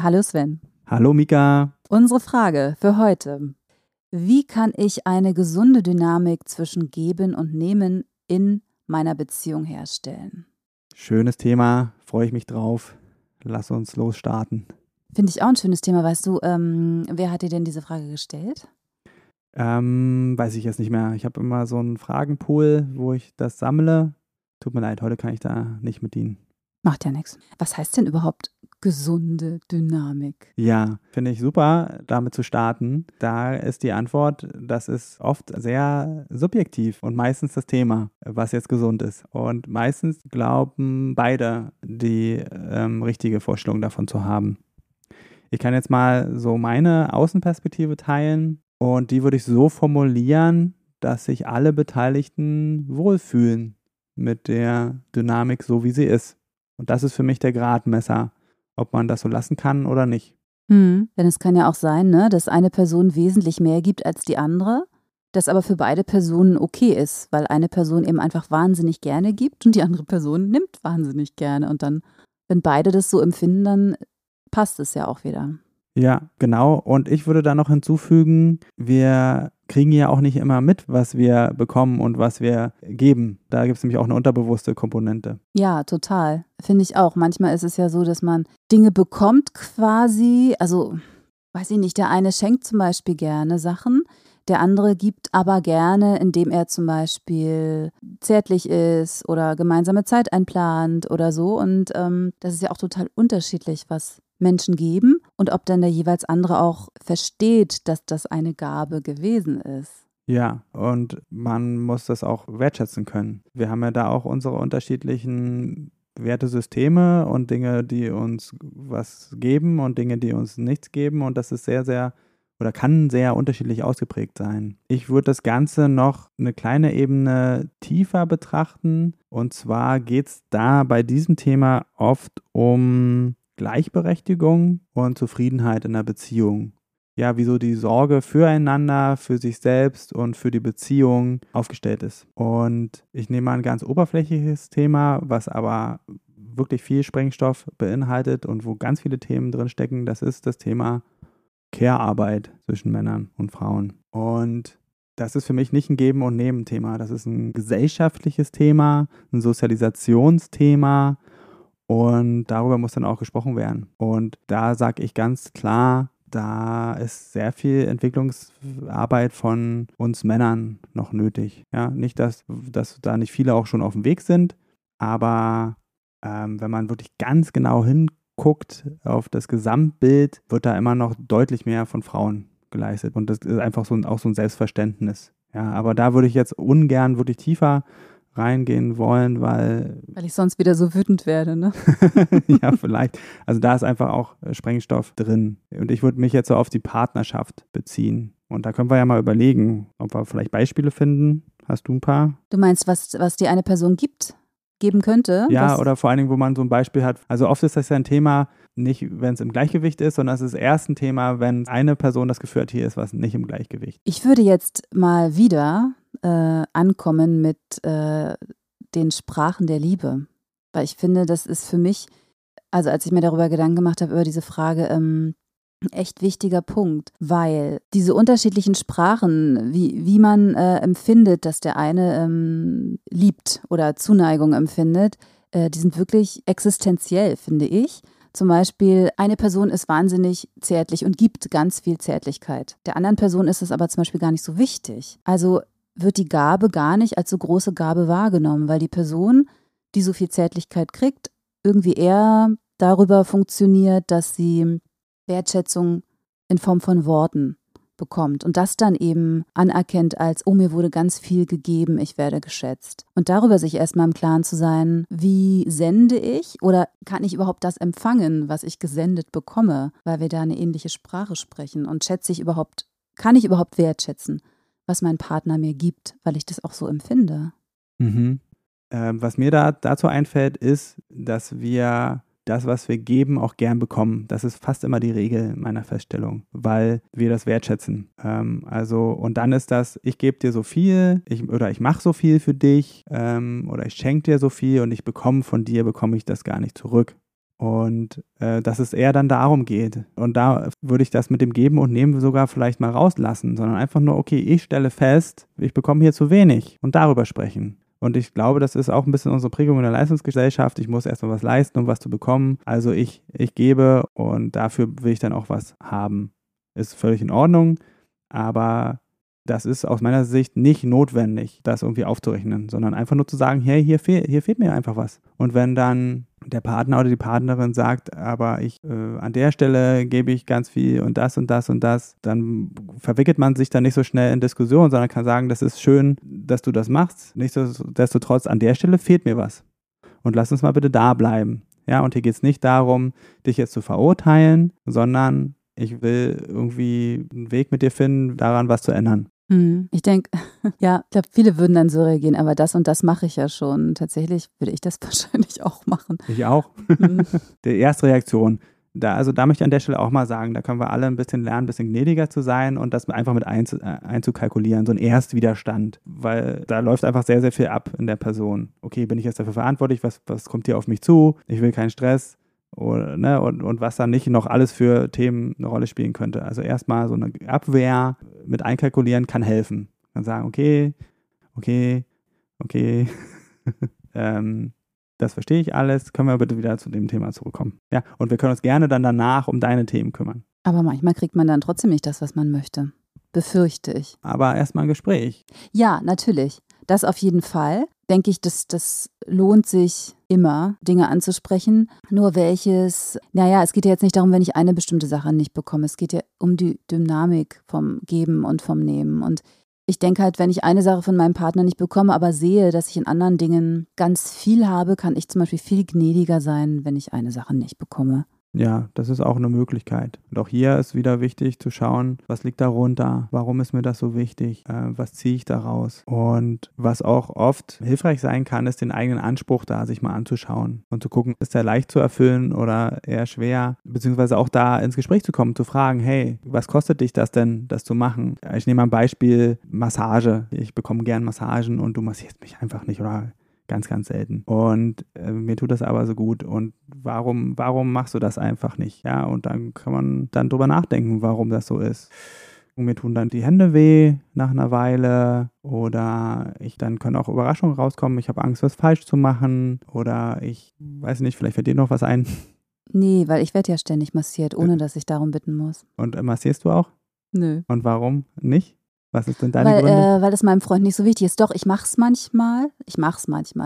Hallo Sven. Hallo Mika. Unsere Frage für heute. Wie kann ich eine gesunde Dynamik zwischen Geben und Nehmen in meiner Beziehung herstellen? Schönes Thema, freue ich mich drauf. Lass uns losstarten. Finde ich auch ein schönes Thema. Weißt du, wer hat dir denn diese Frage gestellt? Weiß ich jetzt nicht mehr. Ich habe immer so einen Fragenpool, wo ich das sammle. Tut mir leid, heute kann ich da nicht mit dienen. Macht ja nichts. Was heißt denn überhaupt gesunde Dynamik? Ja, finde ich super, damit zu starten. Da ist die Antwort, das ist oft sehr subjektiv und meistens das Thema, was jetzt gesund ist. Und meistens glauben beide, die richtige Vorstellung davon zu haben. Ich kann jetzt mal so meine Außenperspektive teilen und die würde ich so formulieren, dass sich alle Beteiligten wohlfühlen mit der Dynamik, so wie sie ist. Und das ist für mich der Gradmesser, ob man das so lassen kann oder nicht. Denn es kann ja auch sein, ne, dass eine Person wesentlich mehr gibt als die andere, das aber für beide Personen okay ist, weil eine Person eben einfach wahnsinnig gerne gibt und die andere Person nimmt wahnsinnig gerne. Und dann, wenn beide das so empfinden, dann passt es ja auch wieder. Ja, genau. Und ich würde da noch hinzufügen, wir kriegen ja auch nicht immer mit, was wir bekommen und was wir geben. Da gibt es nämlich auch eine unterbewusste Komponente. Ja, total. Finde ich auch. Manchmal ist es ja so, dass man Dinge bekommt quasi, also weiß ich nicht, der eine schenkt zum Beispiel gerne Sachen, der andere gibt aber gerne, indem er zum Beispiel zärtlich ist oder gemeinsame Zeit einplant oder so. Und das ist ja auch total unterschiedlich, was Menschen geben und ob dann der jeweils andere auch versteht, dass das eine Gabe gewesen ist. Ja, und man muss das auch wertschätzen können. Wir haben ja da auch unsere unterschiedlichen Wertesysteme und Dinge, die uns was geben und Dinge, die uns nichts geben. Und das ist sehr, sehr oder kann sehr unterschiedlich ausgeprägt sein. Ich würde das Ganze noch eine kleine Ebene tiefer betrachten. Und zwar geht es da bei diesem Thema oft um Gleichberechtigung und Zufriedenheit in der Beziehung. Ja, wieso die Sorge füreinander, für sich selbst und für die Beziehung aufgestellt ist. Und ich nehme mal ein ganz oberflächliches Thema, was aber wirklich viel Sprengstoff beinhaltet und wo ganz viele Themen drin stecken. Das ist das Thema Care-Arbeit zwischen Männern und Frauen. Und das ist für mich nicht ein Geben- und Nehmen-Thema. Das ist ein gesellschaftliches Thema, ein Sozialisationsthema. Und darüber muss dann auch gesprochen werden. Und da sage ich ganz klar, da ist sehr viel Entwicklungsarbeit von uns Männern noch nötig. Ja, nicht, dass da nicht viele auch schon auf dem Weg sind, aber wenn man wirklich ganz genau hinguckt auf das Gesamtbild, wird da immer noch deutlich mehr von Frauen geleistet. Und das ist einfach auch so ein Selbstverständnis. Ja, aber da würde ich jetzt ungern wirklich tiefer reingehen wollen, weil ich sonst wieder so wütend werde, ne? Ja, vielleicht. Also da ist einfach auch Sprengstoff drin. Und ich würde mich jetzt so auf die Partnerschaft beziehen. Und da können wir ja mal überlegen, ob wir vielleicht Beispiele finden. Hast du ein paar? Du meinst, was die eine Person geben könnte? Ja, oder vor allen Dingen, wo man so ein Beispiel hat. Also oft ist das ja ein Thema, nicht wenn es im Gleichgewicht ist, sondern es ist erst ein Thema, wenn eine Person das Gefühl hat, hier ist was nicht im Gleichgewicht. Ich würde jetzt mal wieder ankommen mit den Sprachen der Liebe. Weil ich finde, das ist für mich, also als ich mir darüber Gedanken gemacht habe, über diese Frage, ein echt wichtiger Punkt, weil diese unterschiedlichen Sprachen, wie man empfindet, dass der eine liebt oder Zuneigung empfindet, die sind wirklich existenziell, finde ich. Zum Beispiel, eine Person ist wahnsinnig zärtlich und gibt ganz viel Zärtlichkeit. Der anderen Person ist es aber zum Beispiel gar nicht so wichtig. Also wird die Gabe gar nicht als so große Gabe wahrgenommen, weil die Person, die so viel Zärtlichkeit kriegt, irgendwie eher darüber funktioniert, dass sie Wertschätzung in Form von Worten bekommt und das dann eben anerkennt als, oh, mir wurde ganz viel gegeben, ich werde geschätzt. Und darüber sich erstmal im Klaren zu sein, wie sende ich oder kann ich überhaupt das empfangen, was ich gesendet bekomme, weil wir da eine ähnliche Sprache sprechen und schätze ich überhaupt, kann ich überhaupt wertschätzen, was mein Partner mir gibt, weil ich das auch so empfinde. Mhm. Was mir dazu einfällt, ist, dass wir das, was wir geben, auch gern bekommen. Das ist fast immer die Regel meiner Feststellung, weil wir das wertschätzen. Und dann ist das, ich gebe dir so viel, ich mache so viel für dich, oder ich schenke dir so viel und ich bekomme ich das gar nicht zurück. Und dass es eher dann darum geht. Und da würde ich das mit dem Geben und Nehmen sogar vielleicht mal rauslassen, sondern einfach nur, okay, ich stelle fest, ich bekomme hier zu wenig und darüber sprechen. Und ich glaube, das ist auch ein bisschen unsere Prägung in der Leistungsgesellschaft. Ich muss erstmal was leisten, um was zu bekommen. Also ich gebe und dafür will ich dann auch was haben. Ist völlig in Ordnung, aber das ist aus meiner Sicht nicht notwendig, das irgendwie aufzurechnen, sondern einfach nur zu sagen, hey, hier fehlt mir einfach was. Und wenn dann der Partner oder die Partnerin sagt, aber ich an der Stelle gebe ich ganz viel und das und das und das, dann verwickelt man sich dann nicht so schnell in Diskussionen, sondern kann sagen, das ist schön, dass du das machst. Nichtsdestotrotz, an der Stelle fehlt mir was. Und lass uns mal bitte da bleiben. Ja, und hier geht es nicht darum, dich jetzt zu verurteilen, sondern ich will irgendwie einen Weg mit dir finden, daran was zu ändern. Ich denke, ja, ich glaube, viele würden dann so reagieren, aber das und das mache ich ja schon. Tatsächlich würde ich das wahrscheinlich auch machen. Ich auch. Die erste Reaktion. Da möchte ich an der Stelle auch mal sagen, da können wir alle ein bisschen lernen, ein bisschen gnädiger zu sein und das einfach mit einzukalkulieren, so ein Erstwiderstand, weil da läuft einfach sehr, sehr viel ab in der Person. Okay, bin ich jetzt dafür verantwortlich? Was kommt hier auf mich zu? Ich will keinen Stress. Oder, ne, und was dann nicht noch alles für Themen eine Rolle spielen könnte. Also erstmal so eine Abwehr mit einkalkulieren kann helfen. Dann sagen, okay, das verstehe ich alles, können wir bitte wieder zu dem Thema zurückkommen. Ja, und wir können uns gerne dann danach um deine Themen kümmern. Aber manchmal kriegt man dann trotzdem nicht das, was man möchte. Befürchte ich. Aber erstmal ein Gespräch. Ja, natürlich. Das auf jeden Fall. Denke ich, das lohnt sich immer, Dinge anzusprechen. Nur welches, naja, es geht ja jetzt nicht darum, wenn ich eine bestimmte Sache nicht bekomme. Es geht ja um die Dynamik vom Geben und vom Nehmen. Und ich denke halt, wenn ich eine Sache von meinem Partner nicht bekomme, aber sehe, dass ich in anderen Dingen ganz viel habe, kann ich zum Beispiel viel gnädiger sein, wenn ich eine Sache nicht bekomme. Ja, das ist auch eine Möglichkeit. Und auch hier ist wieder wichtig zu schauen, was liegt darunter, warum ist mir das so wichtig, was ziehe ich daraus. Und was auch oft hilfreich sein kann, ist den eigenen Anspruch da sich mal anzuschauen und zu gucken, ist der leicht zu erfüllen oder eher schwer, beziehungsweise auch da ins Gespräch zu kommen, zu fragen, hey, was kostet dich das denn, das zu machen? Ich nehme mal ein Beispiel Massage. Ich bekomme gern Massagen und du massierst mich einfach nicht, oder? Ganz, ganz selten. Und mir tut das aber so gut. Und warum machst du das einfach nicht? Ja, und dann kann man dann drüber nachdenken, warum das so ist. Und mir tun dann die Hände weh nach einer Weile. Oder dann können auch Überraschungen rauskommen. Ich habe Angst, was falsch zu machen. Oder ich weiß nicht, vielleicht fällt dir noch was ein. Nee, weil ich werde ja ständig massiert, ohne dass ich darum bitten muss. Und massierst du auch? Nö. Und warum nicht? Was ist denn deine Gründe? Weil das meinem Freund nicht so wichtig ist. Doch, ich mache es manchmal,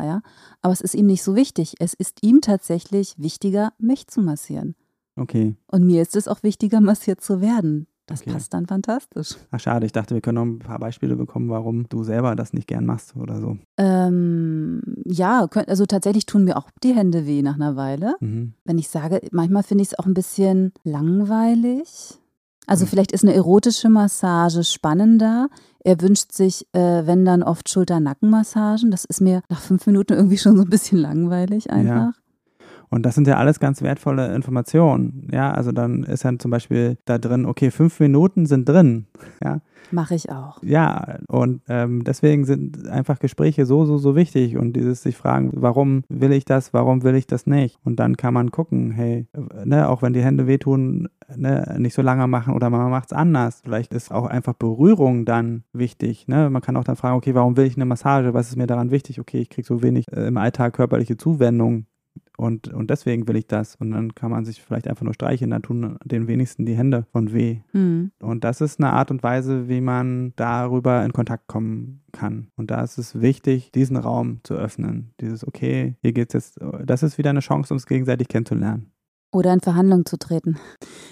ja. Aber es ist ihm nicht so wichtig. Es ist ihm tatsächlich wichtiger, mich zu massieren. Okay. Und mir ist es auch wichtiger, massiert zu werden. Das passt dann fantastisch. Ach, schade. Ich dachte, wir können noch ein paar Beispiele bekommen, warum du selber das nicht gern machst oder so. Ja, also tatsächlich tun mir auch die Hände weh nach einer Weile. Mhm. Wenn ich sage, manchmal finde ich es auch ein bisschen langweilig. Also vielleicht ist eine erotische Massage spannender. Er wünscht sich, wenn dann oft Schulter-Nacken-Massagen. Das ist mir nach 5 Minuten irgendwie schon so ein bisschen langweilig einfach. Ja. Und das sind ja alles ganz wertvolle Informationen. Ja, also dann ist dann zum Beispiel da drin, okay, 5 Minuten sind drin. Ja. Mache ich auch. Ja, und deswegen sind einfach Gespräche so wichtig und dieses sich fragen, warum will ich das nicht? Und dann kann man gucken, hey, ne, auch wenn die Hände wehtun, ne, nicht so lange machen oder man macht es anders. Vielleicht ist auch einfach Berührung dann wichtig. Ne? Man kann auch dann fragen, okay, warum will ich eine Massage? Was ist mir daran wichtig? Okay, ich kriege so wenig im Alltag körperliche Zuwendung. Und deswegen will ich das. Und dann kann man sich vielleicht einfach nur streicheln, dann tun den wenigsten die Hände von weh. Mhm. Und das ist eine Art und Weise, wie man darüber in Kontakt kommen kann. Und da ist es wichtig, diesen Raum zu öffnen. Dieses, okay, hier geht's jetzt, das ist wieder eine Chance, uns gegenseitig kennenzulernen. Oder in Verhandlungen zu treten.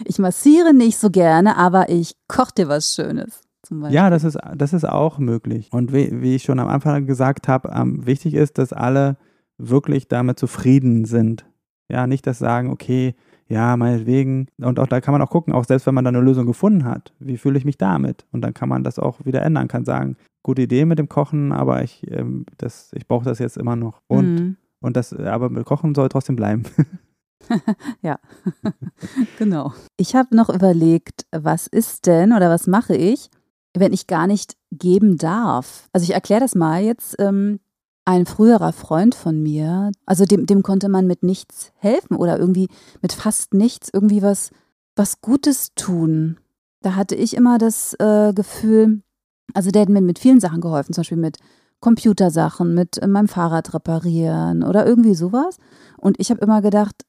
ich massiere nicht so gerne, aber ich koche dir was Schönes. Ja, das ist auch möglich. Und wie ich schon am Anfang gesagt habe, wichtig ist, dass alle wirklich damit zufrieden sind. Ja, nicht das sagen, okay, ja, meinetwegen. Und auch da kann man auch gucken, auch selbst wenn man da eine Lösung gefunden hat, wie fühle ich mich damit? Und dann kann man das auch wieder ändern, kann sagen, gute Idee mit dem Kochen, aber ich brauche das jetzt immer noch. Und das, aber Kochen soll trotzdem bleiben. Ja, genau. Ich habe noch überlegt, was ist denn oder was mache ich, wenn ich gar nicht geben darf? Also ich erkläre das mal jetzt. Ein früherer Freund von mir, also dem konnte man mit nichts helfen oder irgendwie mit fast nichts irgendwie was Gutes tun. Da hatte ich immer das Gefühl, also der hat mir mit vielen Sachen geholfen, zum Beispiel mit Computersachen, mit meinem Fahrrad reparieren oder irgendwie sowas. Und ich habe immer gedacht,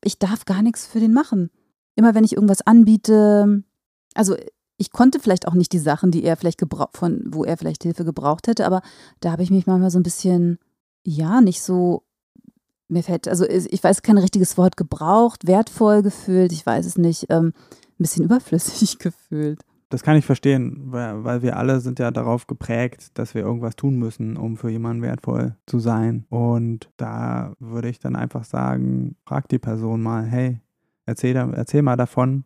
ich darf gar nichts für den machen. Immer wenn ich irgendwas anbiete, also ich konnte vielleicht auch nicht die Sachen, die er vielleicht wo er vielleicht Hilfe gebraucht hätte, aber da habe ich mich manchmal so ein bisschen, ja, nicht so, mir fällt, also ich weiß kein richtiges Wort gebraucht, wertvoll gefühlt, ich weiß es nicht, ein bisschen überflüssig gefühlt. Das kann ich verstehen, weil wir alle sind ja darauf geprägt, dass wir irgendwas tun müssen, um für jemanden wertvoll zu sein. Und da würde ich dann einfach sagen, frag die Person mal, hey, erzähl mal davon,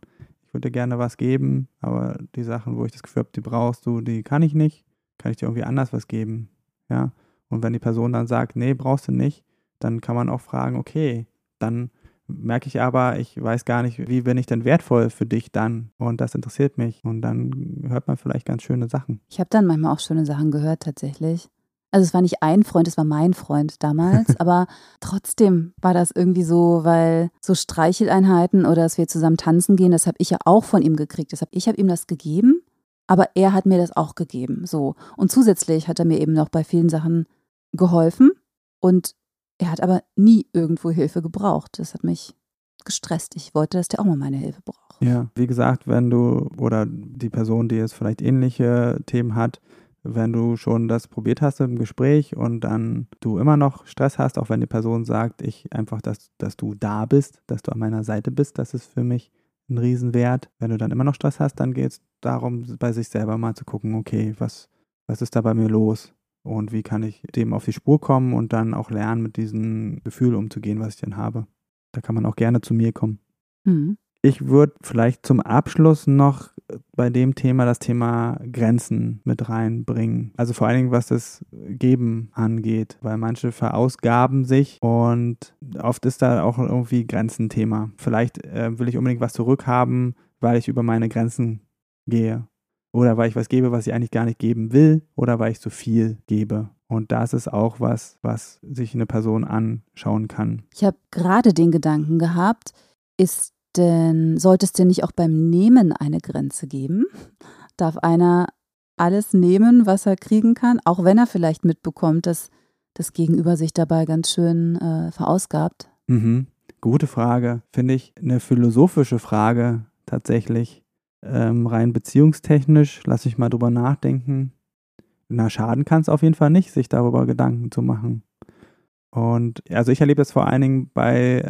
würde gerne was geben, aber die Sachen, wo ich das Gefühl habe, die brauchst du, die kann ich nicht, kann ich dir irgendwie anders was geben, ja, und wenn die Person dann sagt, nee, brauchst du nicht, dann kann man auch fragen, okay, dann merke ich aber, ich weiß gar nicht, wie bin ich denn wertvoll für dich dann und das interessiert mich und dann hört man vielleicht ganz schöne Sachen. Ich habe dann manchmal auch schöne Sachen gehört tatsächlich, also es war nicht ein Freund, es war mein Freund damals, aber trotzdem war das irgendwie so, weil so Streicheleinheiten oder dass wir zusammen tanzen gehen, das habe ich ja auch von ihm gekriegt. Deshalb, ich habe ihm das gegeben, aber er hat mir das auch gegeben. So. Und zusätzlich hat er mir eben noch bei vielen Sachen geholfen und er hat aber nie irgendwo Hilfe gebraucht. Das hat mich gestresst. Ich wollte, dass der auch mal meine Hilfe braucht. Ja, wie gesagt, wenn du oder die Person, die jetzt vielleicht ähnliche Themen hat, wenn du schon das probiert hast im Gespräch und dann du immer noch Stress hast, auch wenn die Person sagt, ich einfach, dass du da bist, dass du an meiner Seite bist, das ist für mich ein Riesenwert. Wenn du dann immer noch Stress hast, dann geht es darum, bei sich selber mal zu gucken, okay, was ist da bei mir los und wie kann ich dem auf die Spur kommen und dann auch lernen, mit diesem Gefühl umzugehen, was ich dann habe. Da kann man auch gerne zu mir kommen. Mhm. Ich würde vielleicht zum Abschluss noch bei dem Thema das Thema Grenzen mit reinbringen. Also vor allen Dingen, was das Geben angeht, weil manche verausgaben sich und oft ist da auch irgendwie Grenzenthema. Vielleicht will ich unbedingt was zurückhaben, weil ich über meine Grenzen gehe oder weil ich was gebe, was ich eigentlich gar nicht geben will oder weil ich zu viel gebe. Und das ist auch was sich eine Person anschauen kann. Ich habe gerade den Gedanken gehabt, denn sollte es denn nicht auch beim Nehmen eine Grenze geben? Darf einer alles nehmen, was er kriegen kann, auch wenn er vielleicht mitbekommt, dass das Gegenüber sich dabei ganz schön verausgabt? Mhm. Gute Frage. Finde ich eine philosophische Frage tatsächlich. Rein beziehungstechnisch, lass ich mal drüber nachdenken. Na, schaden kann es auf jeden Fall nicht, sich darüber Gedanken zu machen. Und also ich erlebe das vor allen Dingen bei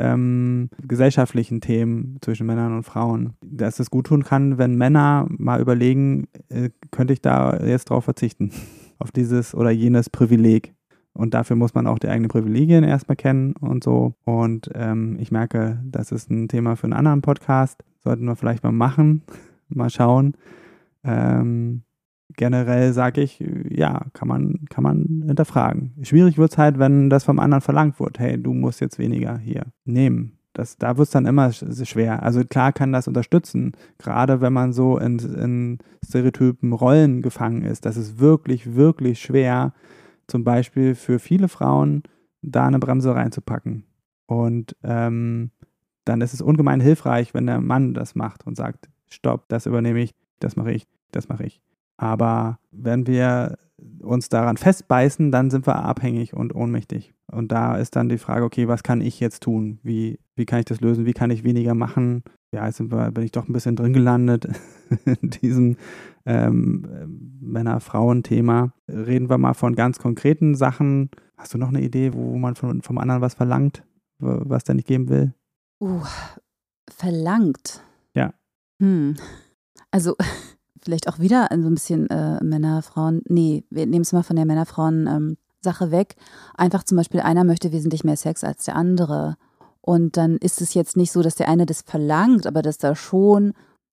gesellschaftlichen Themen zwischen Männern und Frauen, dass es gut tun kann, wenn Männer mal überlegen, könnte ich da jetzt drauf verzichten, auf dieses oder jenes Privileg. Und dafür muss man auch die eigenen Privilegien erstmal kennen und so. Und ich merke, das ist ein Thema für einen anderen Podcast. Sollten wir vielleicht mal machen, mal schauen. Generell sage ich, ja, kann man hinterfragen. Schwierig wird es halt, wenn das vom anderen verlangt wird. Hey, du musst jetzt weniger hier nehmen. Da wird es dann immer schwer. Also klar kann das unterstützen, gerade wenn man so in stereotypen Rollen gefangen ist. Das ist wirklich, wirklich schwer, zum Beispiel für viele Frauen da eine Bremse reinzupacken. Und dann ist es ungemein hilfreich, wenn der Mann das macht und sagt, stopp, das übernehme ich, das mache ich, das mache ich. Aber wenn wir uns daran festbeißen, dann sind wir abhängig und ohnmächtig. Und da ist dann die Frage, okay, was kann ich jetzt tun? Wie kann ich das lösen? Wie kann ich weniger machen? Ja, jetzt bin ich doch ein bisschen drin gelandet in diesem Männer-Frauen-Thema. Reden wir mal von ganz konkreten Sachen. Hast du noch eine Idee, wo man vom anderen was verlangt, was der nicht geben will? Verlangt? Ja. Also vielleicht auch wieder so ein bisschen Männer, Frauen. Nee, wir nehmen es mal von der Männer-Frauen-Sache weg. Einfach zum Beispiel, einer möchte wesentlich mehr Sex als der andere. Und dann ist es jetzt nicht so, dass der eine das verlangt, aber dass da schon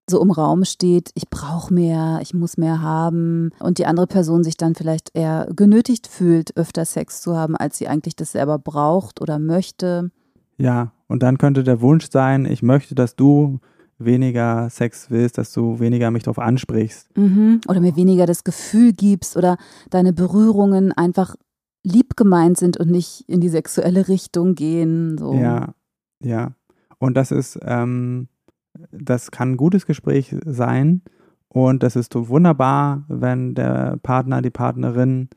so im Raum steht, ich brauche mehr, ich muss mehr haben. Und die andere Person sich dann vielleicht eher genötigt fühlt, öfter Sex zu haben, als sie eigentlich das selber braucht oder möchte. Ja, und dann könnte der Wunsch sein, ich möchte, dass du weniger Sex willst, dass du weniger mich darauf ansprichst. Mhm. Oder mir weniger das Gefühl gibst oder deine Berührungen einfach lieb gemeint sind und nicht in die sexuelle Richtung gehen. So. Ja, ja. Und das ist, das kann ein gutes Gespräch sein und das ist wunderbar, wenn der Partner, die Partnerin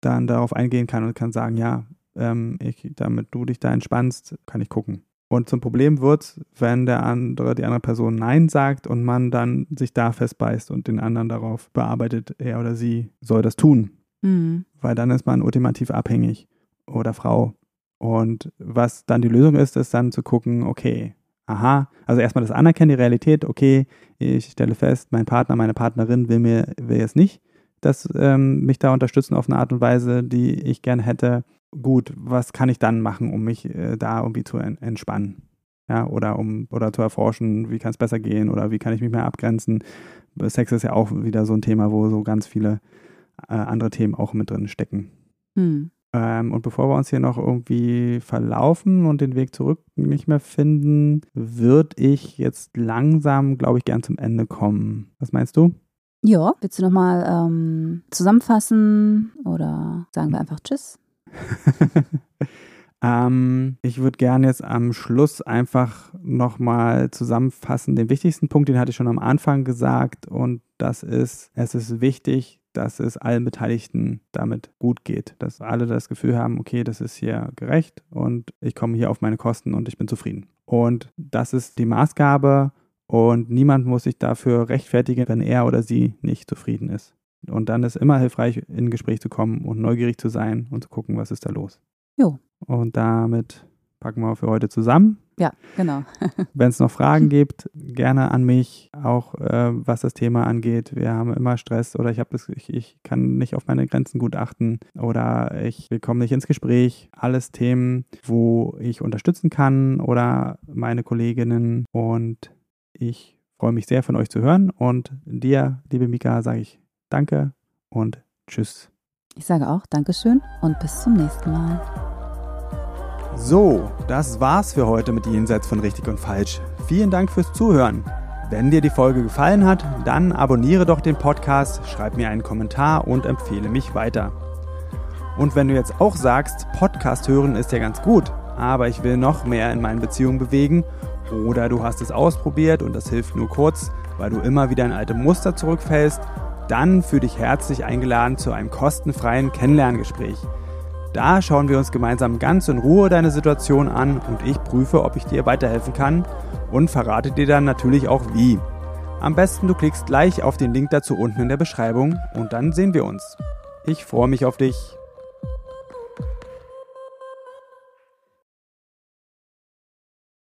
dann darauf eingehen kann und kann sagen, ja, damit du dich da entspannst, kann ich gucken. Und zum Problem wird's, wenn die andere Person Nein sagt und man dann sich da festbeißt und den anderen darauf bearbeitet, er oder sie soll das tun. Mhm. Weil dann ist man ultimativ abhängig oder Frau. Und was dann die Lösung ist, ist dann zu gucken, okay, aha, also erstmal das Anerkennen, die Realität, okay, ich stelle fest, mein Partner, meine Partnerin will jetzt nicht, dass mich da unterstützen auf eine Art und Weise, die ich gerne hätte. Gut, was kann ich dann machen, um mich da irgendwie zu entspannen? Ja, oder zu erforschen, wie kann es besser gehen oder wie kann ich mich mehr abgrenzen? Sex ist ja auch wieder so ein Thema, wo so ganz viele andere Themen auch mit drin stecken. Hm. Und bevor wir uns hier noch irgendwie verlaufen und den Weg zurück nicht mehr finden, würde ich jetzt langsam, glaube ich, gern zum Ende kommen. Was meinst du? Ja, willst du nochmal zusammenfassen oder sagen wir einfach Tschüss? Ich würde gerne jetzt am Schluss einfach nochmal zusammenfassen. Den wichtigsten Punkt, den hatte ich schon am Anfang gesagt, und das ist, es ist wichtig, dass es allen Beteiligten damit gut geht. Dass alle das Gefühl haben, okay, das ist hier gerecht und ich komme hier auf meine Kosten und ich bin zufrieden. Und das ist die Maßgabe und niemand muss sich dafür rechtfertigen, wenn er oder sie nicht zufrieden ist. Und dann ist immer hilfreich, in ein Gespräch zu kommen und neugierig zu sein und zu gucken, was ist da los. Jo. Und damit packen wir für heute zusammen. Ja, genau. Wenn es noch Fragen gibt, gerne an mich, auch was das Thema angeht. Wir haben immer Stress oder ich kann nicht auf meine Grenzen gut achten oder wir kommen nicht ins Gespräch. Alles Themen, wo ich unterstützen kann oder meine Kolleginnen. Und ich freue mich sehr, von euch zu hören. Und dir, liebe Mika, sage ich Danke und Tschüss. Ich sage auch Dankeschön und bis zum nächsten Mal. So, das war's für heute mit Jenseits von Richtig und Falsch. Vielen Dank fürs Zuhören. Wenn dir die Folge gefallen hat, dann abonniere doch den Podcast, schreib mir einen Kommentar und empfehle mich weiter. Und wenn du jetzt auch sagst, Podcast hören ist ja ganz gut, aber ich will noch mehr in meinen Beziehungen bewegen, oder du hast es ausprobiert und das hilft nur kurz, weil du immer wieder in alte Muster zurückfällst, dann fühl dich herzlich eingeladen zu einem kostenfreien Kennenlerngespräch. Da schauen wir uns gemeinsam ganz in Ruhe deine Situation an und ich prüfe, ob ich dir weiterhelfen kann und verrate dir dann natürlich auch wie. Am besten du klickst gleich auf den Link dazu unten in der Beschreibung und dann sehen wir uns. Ich freue mich auf dich.